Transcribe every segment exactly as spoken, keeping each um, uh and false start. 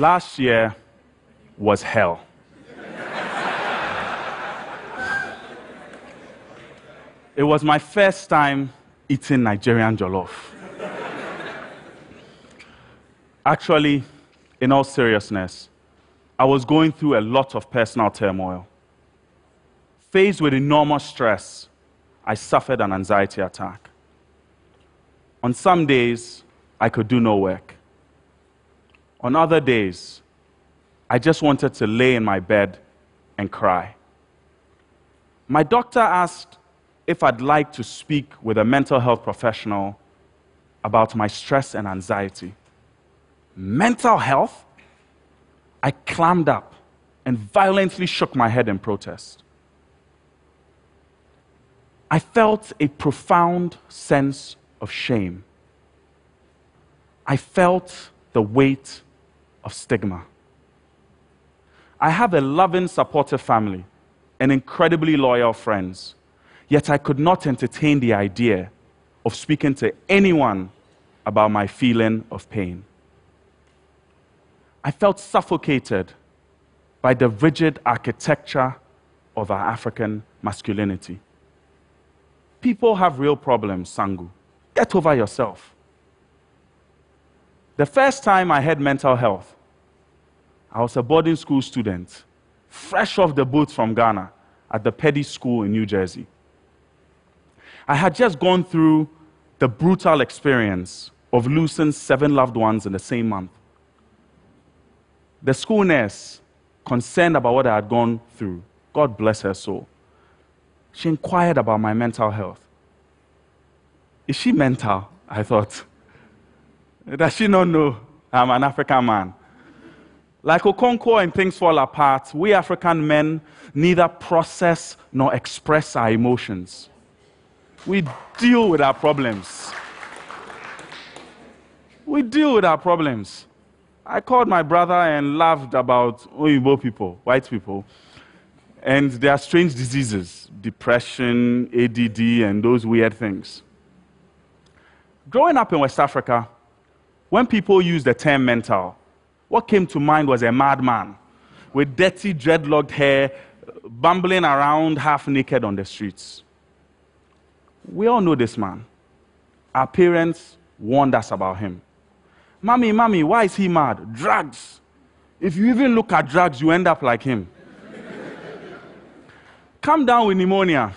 Last year was hell. It was my first time eating Nigerian jollof. Actually, in all seriousness, I was going through a lot of personal turmoil. Faced with enormous stress, I suffered an anxiety attack. On some days, I could do no work. On other days, I just wanted to lay in my bed and cry. My doctor asked if I'd like to speak with a mental health professional about my stress and anxiety. Mental health? I clammed up and violently shook my head in protest. I felt a profound sense of shame. I felt the weight of stigma. I have a loving, supportive family and incredibly loyal friends, yet I could not entertain the idea of speaking to anyone about my feeling of pain. I felt suffocated by the rigid architecture of our African masculinity. People have real problems, Sangu. Get over yourself. The first time I had mental health, I was a boarding school student, fresh off the boat from Ghana at the Peddie School in New Jersey. I had just gone through the brutal experience of losing seven loved ones in the same month. The school nurse, concerned about what I had gone through, God bless her soul, she inquired about my mental health. Is she mental? I thought. Does she not know I'm an African man? Like Okonkwo and Things Fall Apart, we African men neither process nor express our emotions. We deal with our problems. We deal with our problems. I called my brother and laughed about Oyibo people, white people, and their strange diseases, depression, A D D, and those weird things. Growing up in West Africa, when people used the term mental, what came to mind was a madman with dirty, dreadlocked hair, bumbling around half naked on the streets. We all know this man. Our parents warned us about him. Mommy, mommy, why is he mad? Drugs. If you even look at drugs, you end up like him. Come down with pneumonia,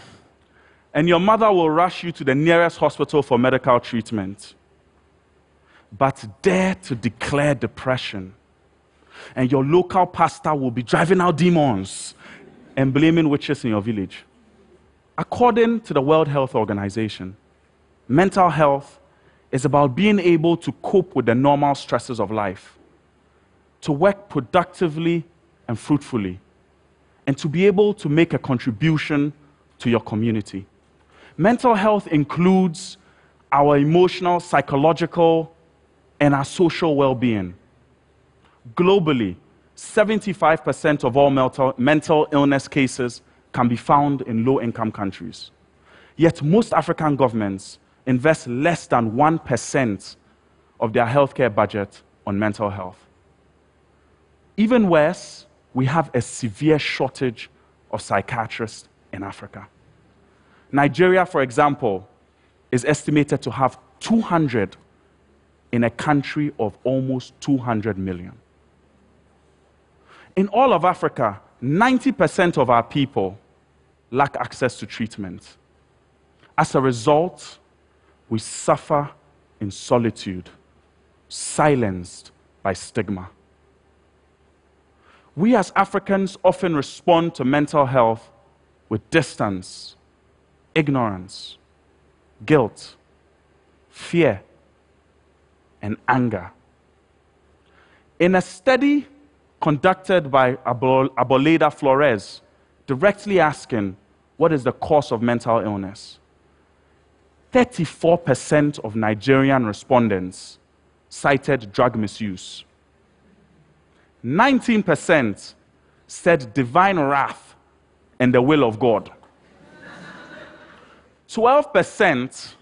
and your mother will rush you to the nearest hospital for medical treatment. But dare to declare depression, and your local pastor will be driving out demons and blaming witches in your village. According to the World Health Organization, mental health is about being able to cope with the normal stresses of life, to work productively and fruitfully, and to be able to make a contribution to your community. Mental health includes our emotional, psychological, and our social well-being. Globally, seventy-five percent of all mental, mental illness cases can be found in low-income countries. Yet most African governments invest less than one percent of their healthcare budget on mental health. Even worse, we have a severe shortage of psychiatrists in Africa. Nigeria, for example, is estimated to have two hundred in a country of almost two hundred million. In all of Africa, ninety percent of our people lack access to treatment. As a result, we suffer in solitude, silenced by stigma. We as Africans often respond to mental health with distance, ignorance, guilt, fear, and anger. In a study conducted by Abol-Aboleda Flores, directly asking what is the cause of mental illness, thirty-four percent of Nigerian respondents cited drug misuse. nineteen percent said divine wrath and the will of God. twelve percent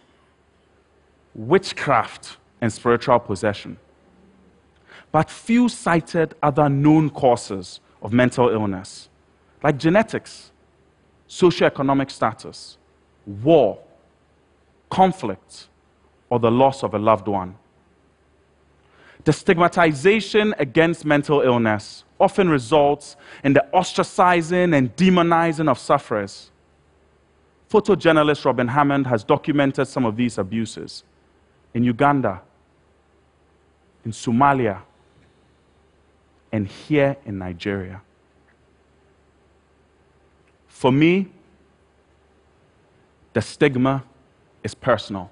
witchcraft and spiritual possession. but few cited other known causes of mental illness, like genetics, socioeconomic status, war, conflict, or the loss of a loved one. The stigmatization against mental illness often results in the ostracizing and demonizing of sufferers. Photojournalist Robin Hammond has documented some of these abuses in Uganda, in Somalia, and here in Nigeria. For me, the stigma is personal.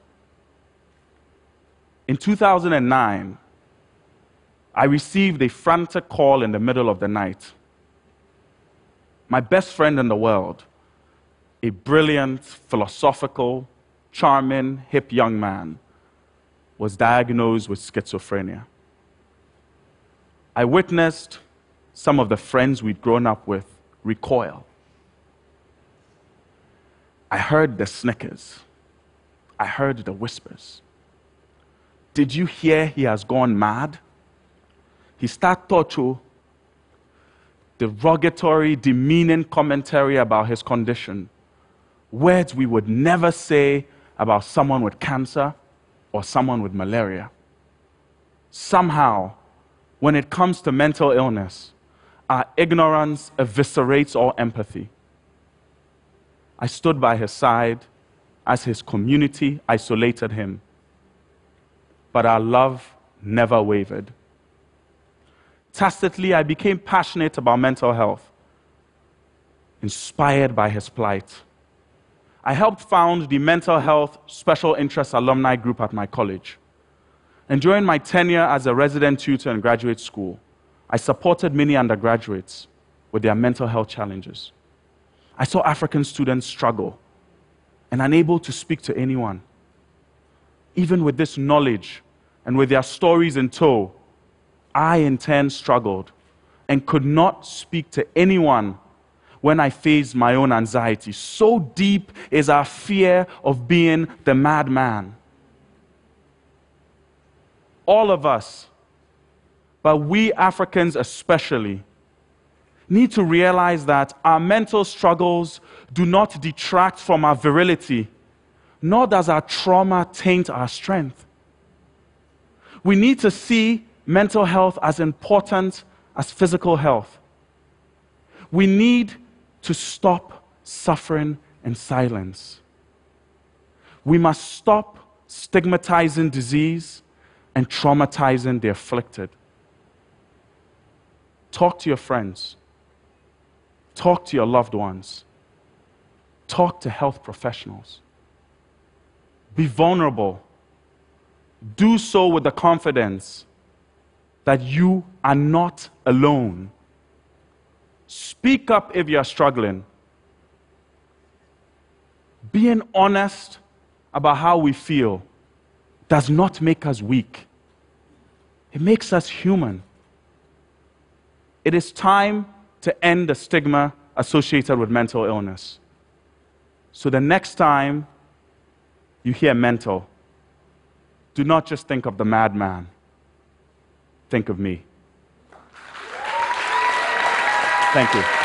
In two thousand nine, I received a frantic call in the middle of the night. My best friend in the world, a brilliant, philosophical, charming, hip young man, was diagnosed with schizophrenia. I witnessed some of the friends we'd grown up with recoil. I heard the snickers. I heard the whispers. Did you hear he has gone mad? He started talking derogatory, demeaning commentary about his condition, words we would never say about someone with cancer or someone with malaria. Somehow, when it comes to mental illness, our ignorance eviscerates all empathy. I stood by his side as his community isolated him, but our love never wavered. Tacitly, I became passionate about mental health, inspired by his plight. I helped found the Mental Health Special Interest Alumni Group at my college. And during my tenure as a resident tutor in graduate school, I supported many undergraduates with their mental health challenges. I saw African students struggle and unable to speak to anyone. Even with this knowledge and with their stories in tow, I in turn struggled and could not speak to anyone when I faced my own anxiety. So deep is our fear of being the madman. All of us, but we Africans especially, need to realize that our mental struggles do not detract from our virility, nor does our trauma taint our strength. We need to see mental health as important as physical health. We need to stop suffering in silence. We must stop stigmatizing disease and traumatizing the afflicted. Talk to your friends. Talk to your loved ones. Talk to health professionals. Be vulnerable. Do so with the confidence that you are not alone. Speak up if you are struggling. Being honest about how we feel does not make us weak. It makes us human. It is time to end the stigma associated with mental illness. So the next time you hear mental, do not just think of the madman. Think of me. Thank you.